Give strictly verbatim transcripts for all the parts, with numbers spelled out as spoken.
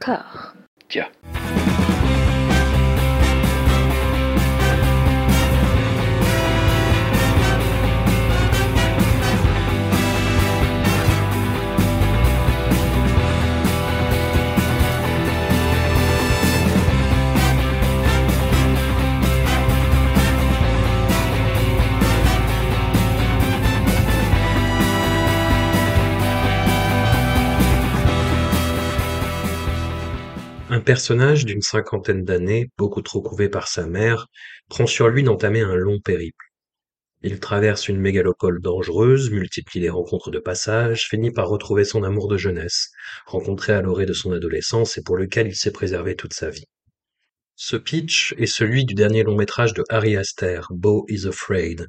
corps. Tiens. Un personnage d'une cinquantaine d'années, beaucoup trop couvé par sa mère, prend sur lui d'entamer un long périple. Il traverse une mégalopole dangereuse, multiplie les rencontres de passage, finit par retrouver son amour de jeunesse, rencontré à l'orée de son adolescence et pour lequel il s'est préservé toute sa vie. Ce pitch est celui du dernier long-métrage de Ari Aster, Beau Is Afraid,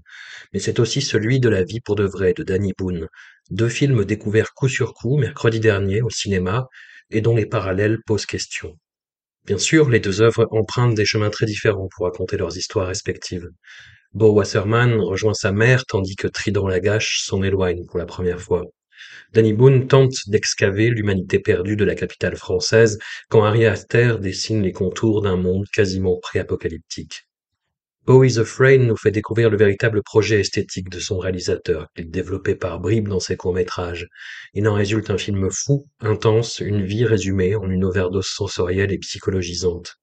mais c'est aussi celui de La vie pour de vrai de Dany Boon, deux films découverts coup sur coup mercredi dernier au cinéma, et dont les parallèles posent question. Bien sûr, les deux œuvres empruntent des chemins très différents pour raconter leurs histoires respectives. Beau Wasserman rejoint sa mère, tandis que Tridon Lagache s'en éloigne pour la première fois. Dany Boon tente d'excaver l'humanité perdue de la capitale française quand Ari Aster dessine les contours d'un monde quasiment pré-apocalyptique. Beau Is Afraid nous fait découvrir le véritable projet esthétique de son réalisateur, qu'il développait par bribes dans ses courts-métrages. Il en résulte un film fou, intense, une vie résumée en une overdose sensorielle et psychologisante.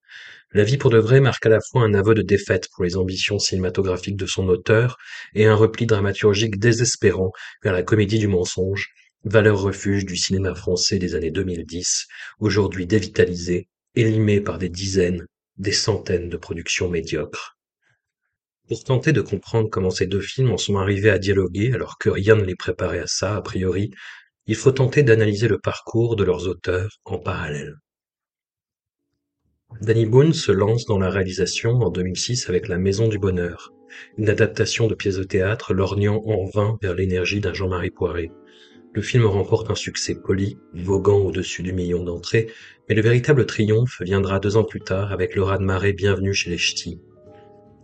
La vie pour de vrai marque à la fois un aveu de défaite pour les ambitions cinématographiques de son auteur et un repli dramaturgique désespérant vers la comédie du mensonge, valeur refuge du cinéma français des années deux mille dix, aujourd'hui dévitalisé, élimé par des dizaines, des centaines de productions médiocres. Pour tenter de comprendre comment ces deux films en sont arrivés à dialoguer alors que rien ne les préparait à ça, a priori, il faut tenter d'analyser le parcours de leurs auteurs en parallèle. Dany Boon se lance dans la réalisation en deux mille six avec La Maison du Bonheur, une adaptation de pièce de théâtre lorgnant en vain vers l'énergie d'un Jean-Marie Poiré. Le film remporte un succès poli, voguant au-dessus du million d'entrées, mais le véritable triomphe viendra deux ans plus tard avec le raz-de-marée Bienvenue chez les Ch'tis.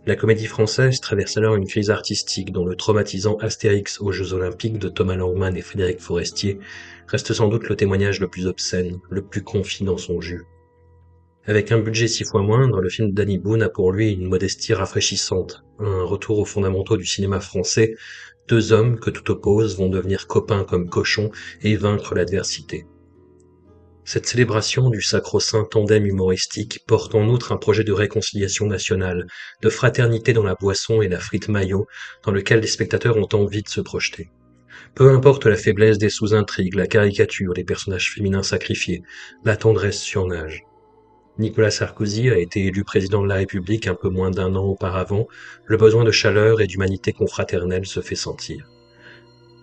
La comédie française traverse alors une crise artistique dont le traumatisant Astérix aux Jeux Olympiques de Thomas Langman et Frédéric Forestier reste sans doute le témoignage le plus obscène, le plus confit dans son jus. Avec un budget six fois moindre, le film de Dany Boon a pour lui une modestie rafraîchissante, un retour aux fondamentaux du cinéma français, deux hommes que tout oppose vont devenir copains comme cochons et vaincre l'adversité. Cette célébration du sacro-saint tandem humoristique porte en outre un projet de réconciliation nationale, de fraternité dans la boisson et la frite mayo, dans lequel les spectateurs ont envie de se projeter. Peu importe la faiblesse des sous-intrigues, la caricature, les personnages féminins sacrifiés, la tendresse surnage. Nicolas Sarkozy a été élu président de la République un peu moins d'un an auparavant, le besoin de chaleur et d'humanité confraternelle se fait sentir.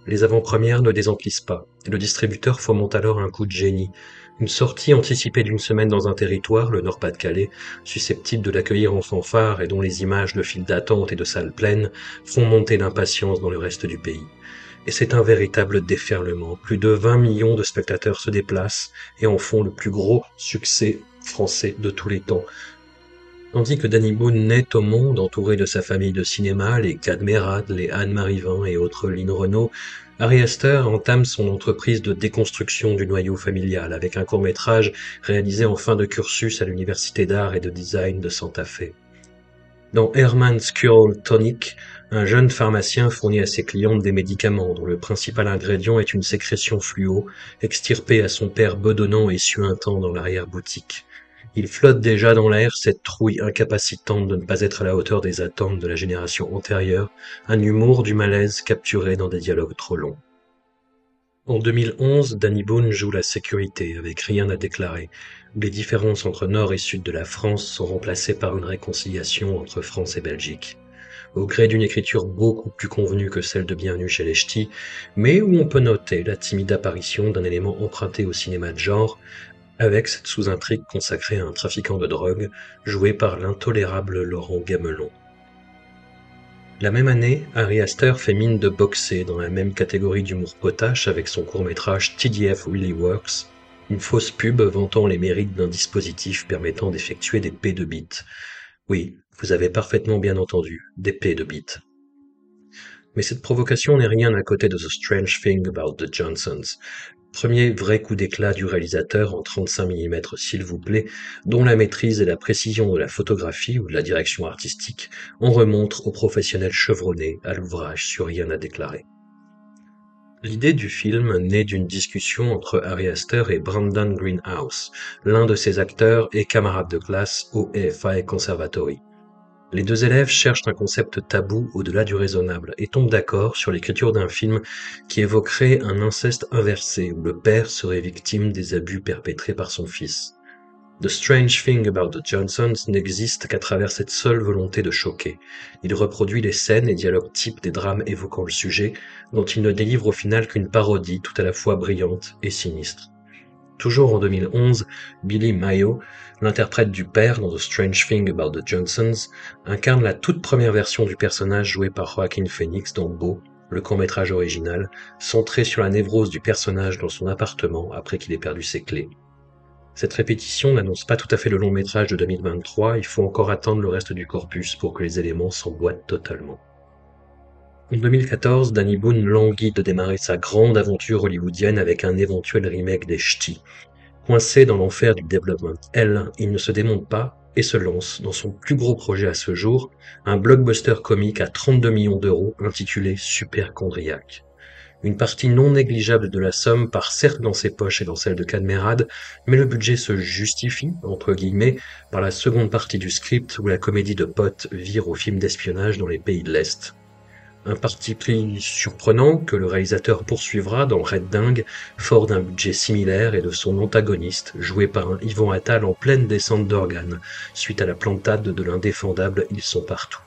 Les avant-premières ne désemplissent pas, et le distributeur fomente alors un coup de génie, une sortie anticipée d'une semaine dans un territoire, le Nord-Pas-de-Calais, susceptible de l'accueillir en fanfare et dont les images de files d'attente et de salles pleines font monter l'impatience dans le reste du pays. Et c'est un véritable déferlement, plus de vingt millions de spectateurs se déplacent et en font le plus gros succès français de tous les temps. Tandis que Dany Boon naît au monde, entouré de sa famille de cinéma, les Cadmerade, les Anne-Marie-Vin et autres Line Renaud, Ari Aster entame son entreprise de déconstruction du noyau familial avec un court-métrage réalisé en fin de cursus à l'Université d'art et de design de Santa Fe. Dans Herman's Curl Tonic, un jeune pharmacien fournit à ses clientes des médicaments dont le principal ingrédient est une sécrétion fluo, extirpée à son père bedonnant et suintant dans l'arrière-boutique. Il flotte déjà dans l'air, cette trouille incapacitante de ne pas être à la hauteur des attentes de la génération antérieure, un humour du malaise capturé dans des dialogues trop longs. En deux mille onze, Dany Boon joue la sécurité avec Rien à déclarer, où les différences entre nord et sud de la France sont remplacées par une réconciliation entre France et Belgique. Au gré d'une écriture beaucoup plus convenue que celle de Bienvenue chez les Ch'tis, mais où on peut noter la timide apparition d'un élément emprunté au cinéma de genre, avec cette sous-intrigue consacrée à un trafiquant de drogue, joué par l'intolérable Laurent Gamelon. La même année, Ari Aster fait mine de boxer dans la même catégorie d'humour potache avec son court-métrage T D F Really Works, une fausse pub vantant les mérites d'un dispositif permettant d'effectuer des pets de bite. Oui, vous avez parfaitement bien entendu, des pets de bite. Mais cette provocation n'est rien à côté de The Strange Thing About The Johnsons, Premier vrai coup d'éclat du réalisateur en trente-cinq millimètres s'il vous plaît, dont la maîtrise et la précision de la photographie ou de la direction artistique en remontrent aux professionnels chevronnés à l'ouvrage sur Rien à déclarer. L'idée du film naît d'une discussion entre Ari Aster et Brandon Greenhouse, l'un de ses acteurs et camarades de classe au A F I Conservatory. Les deux élèves cherchent un concept tabou au-delà du raisonnable et tombent d'accord sur l'écriture d'un film qui évoquerait un inceste inversé où le père serait victime des abus perpétrés par son fils. The Strange Thing About The Johnsons n'existe qu'à travers cette seule volonté de choquer. Il reproduit les scènes et dialogues types des drames évoquant le sujet, dont il ne délivre au final qu'une parodie tout à la fois brillante et sinistre. Toujours en deux mille onze, Billy Mayo, l'interprète du père dans The Strange Thing About The Johnsons, incarne la toute première version du personnage joué par Joaquin Phoenix dans Beau, le court-métrage original, centré sur la névrose du personnage dans son appartement après qu'il ait perdu ses clés. Cette répétition n'annonce pas tout à fait le long métrage de deux mille vingt-trois, il faut encore attendre le reste du corpus pour que les éléments s'emboîtent totalement. En deux mille quatorze, Dany Boon languit de démarrer sa grande aventure hollywoodienne avec un éventuel remake des Ch'tis. Coincé dans l'enfer du développement L, il ne se démonte pas et se lance dans son plus gros projet à ce jour, un blockbuster comique à trente-deux millions d'euros intitulé Supercondriaque. Une partie non négligeable de la somme part certes dans ses poches et dans celle de Cadmerade, mais le budget se justifie, entre guillemets, par la seconde partie du script où la comédie de potes vire au film d'espionnage dans les pays de l'Est. Un parti pris surprenant que le réalisateur poursuivra dans Red Dung, fort d'un budget similaire et de son antagoniste, joué par un Yvon Attal en pleine descente d'organes, suite à la plantade de l'indéfendable Ils sont partout.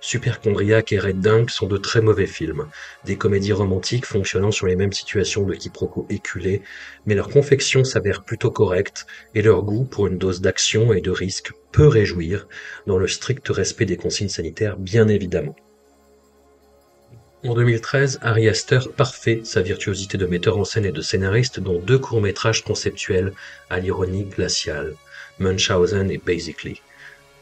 Supercondriaque et Red Dung sont de très mauvais films, des comédies romantiques fonctionnant sur les mêmes situations de quiproquos éculés, mais leur confection s'avère plutôt correcte et leur goût pour une dose d'action et de risque peut réjouir, dans le strict respect des consignes sanitaires bien évidemment. En deux mille treize, Ari Aster parfait sa virtuosité de metteur en scène et de scénariste dans deux courts-métrages conceptuels à l'ironie glaciale, Munchausen et Basically.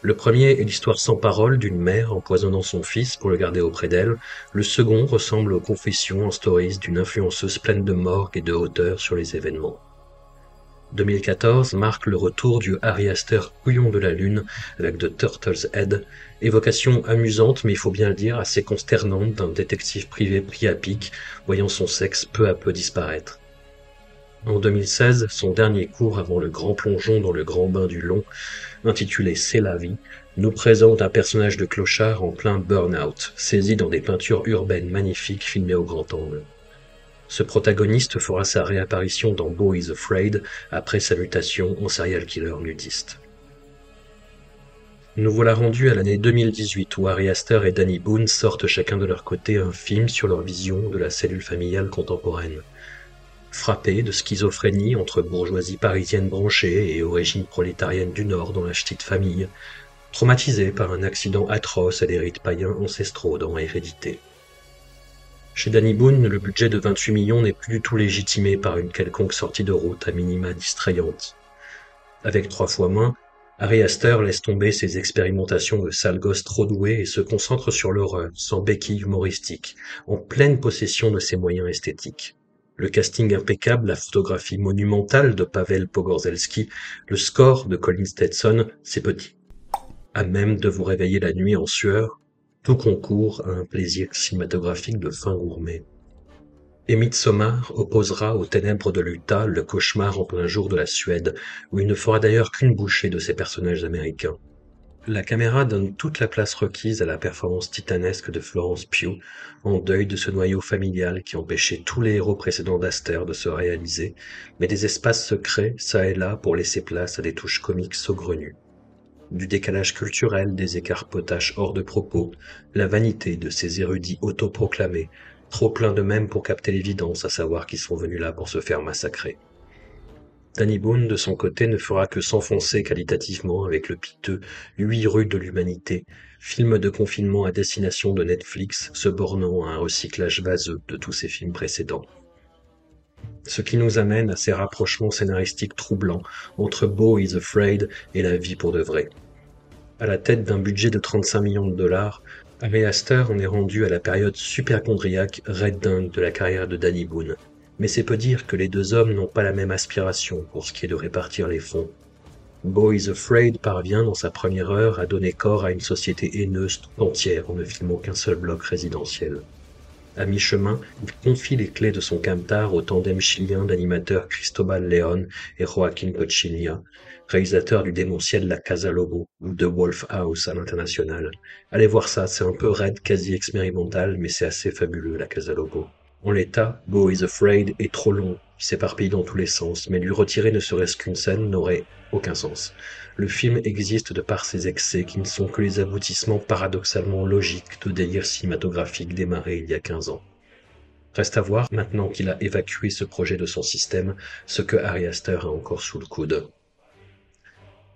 Le premier est l'histoire sans parole d'une mère empoisonnant son fils pour le garder auprès d'elle, le second ressemble aux confessions en stories d'une influenceuse pleine de morgue et de hauteur sur les événements. deux mille quatorze marque le retour du Ari Aster couillon de la lune avec The Turtle's Head, évocation amusante mais il faut bien le dire assez consternante d'un détective privé pris à pic, voyant son sexe peu à peu disparaître. En deux mille seize, son dernier cours avant le grand plongeon dans le grand bain du long, intitulé C'est la vie, nous présente un personnage de clochard en plein burn-out, saisi dans des peintures urbaines magnifiques filmées au grand angle. Ce protagoniste fera sa réapparition dans Beau Is Afraid après sa mutation en serial killer nudiste. Nous voilà rendus à l'année deux mille dix-huit où Ari Aster et Dany Boon sortent chacun de leur côté un film sur leur vision de la cellule familiale contemporaine. Frappé de schizophrénie entre bourgeoisie parisienne branchée et origine prolétarienne du Nord dans la Ch'tite famille, traumatisé par un accident atroce et des rites païens ancestraux dans Hérédité. Chez Dany Boon, le budget de vingt-huit millions n'est plus du tout légitimé par une quelconque sortie de route à minima distrayante. Avec trois fois moins, Ari Aster laisse tomber ses expérimentations de sale gosse trop doué et se concentre sur l'horreur, sans béquille humoristique, en pleine possession de ses moyens esthétiques. Le casting impeccable, la photographie monumentale de Pavel Pogorzelski, le score de Colin Stetson, c'est petit. À même de vous réveiller la nuit en sueur, tout concourt à un plaisir cinématographique de fin gourmet. Et Midsommar opposera aux ténèbres de l'Utah le cauchemar en plein jour de la Suède, où il ne fera d'ailleurs qu'une bouchée de ses personnages américains. La caméra donne toute la place requise à la performance titanesque de Florence Pugh, en deuil de ce noyau familial qui empêchait tous les héros précédents d'Aster de se réaliser, mais des espaces se créent ça et là pour laisser place à des touches comiques saugrenues. Du décalage culturel, des écarts potaches hors de propos, la vanité de ces érudits autoproclamés, trop pleins d'eux-mêmes pour capter l'évidence, à savoir qu'ils sont venus là pour se faire massacrer. Dany Boon, de son côté, ne fera que s'enfoncer qualitativement avec le piteux « Huit rues de l'humanité », film de confinement à destination de Netflix, se bornant à un recyclage vaseux de tous ses films précédents. Ce qui nous amène à ces rapprochements scénaristiques troublants entre Beau Is Afraid et La vie pour de vrai. À la tête d'un budget de trente-cinq millions de dollars, Ari Aster en est rendu à la période supercondriaque Red Dung de la carrière de Dany Boon, mais c'est peu dire que les deux hommes n'ont pas la même aspiration pour ce qui est de répartir les fonds. Beau Is Afraid parvient dans sa première heure à donner corps à une société haineuse tout entière en ne filmant qu'un seul bloc résidentiel. À mi-chemin, il confie les clés de son camtar au tandem chilien d'animateurs Cristobal León et Joaquín Cochinilla, réalisateur du démentiel La Casa Lobo ou The Wolf House à l'international. Allez voir ça, c'est un peu raide, quasi expérimental, mais c'est assez fabuleux La Casa Lobo. En l'état, Beau Is Afraid est trop long, il s'éparpille dans tous les sens, mais lui retirer ne serait-ce qu'une scène n'aurait aucun sens. Le film existe de par ses excès qui ne sont que les aboutissements paradoxalement logiques de délire cinématographique démarré il y a quinze ans. Reste à voir, maintenant qu'il a évacué ce projet de son système, ce que Ari Aster a encore sous le coude.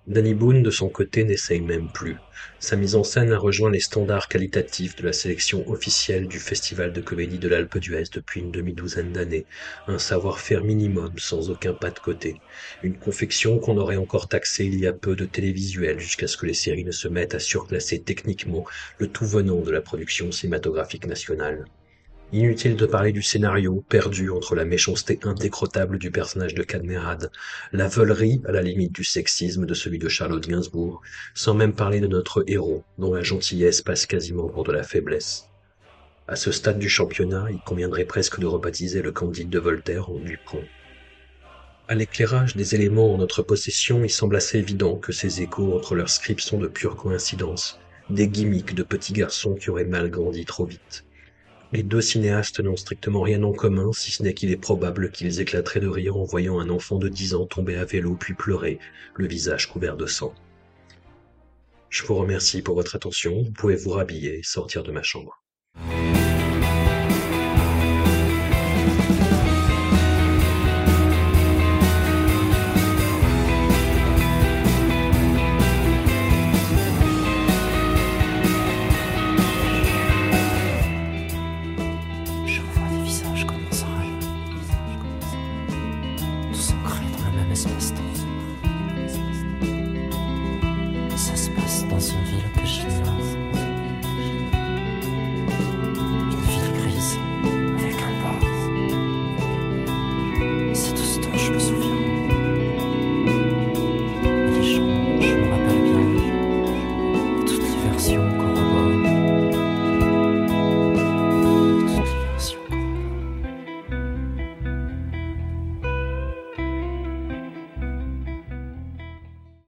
Dany Boon, de son côté, n'essaye même plus. Sa mise en scène a rejoint les standards qualitatifs de la sélection officielle du Festival de comédie de l'Alpe d'Huez depuis une demi-douzaine d'années, un savoir-faire minimum sans aucun pas de côté, une confection qu'on aurait encore taxée il y a peu de télévisuel jusqu'à ce que les séries ne se mettent à surclasser techniquement le tout venant de la production cinématographique nationale. Inutile de parler du scénario, perdu entre la méchanceté indécrottable du personnage de Cadmerade, la veulerie à la limite du sexisme de celui de Charlotte Gainsbourg, sans même parler de notre héros, dont la gentillesse passe quasiment pour de la faiblesse. À ce stade du championnat, il conviendrait presque de rebaptiser le Candide de Voltaire en Dupont. À l'éclairage des éléments en notre possession, il semble assez évident que ces échos entre leurs scripts sont de pures coïncidences, des gimmicks de petits garçons qui auraient mal grandi trop vite. Les deux cinéastes n'ont strictement rien en commun, si ce n'est qu'il est probable qu'ils éclateraient de rire en voyant un enfant de dix ans tomber à vélo puis pleurer, le visage couvert de sang. Je vous remercie pour votre attention, vous pouvez vous rhabiller et sortir de ma chambre. Merci encore.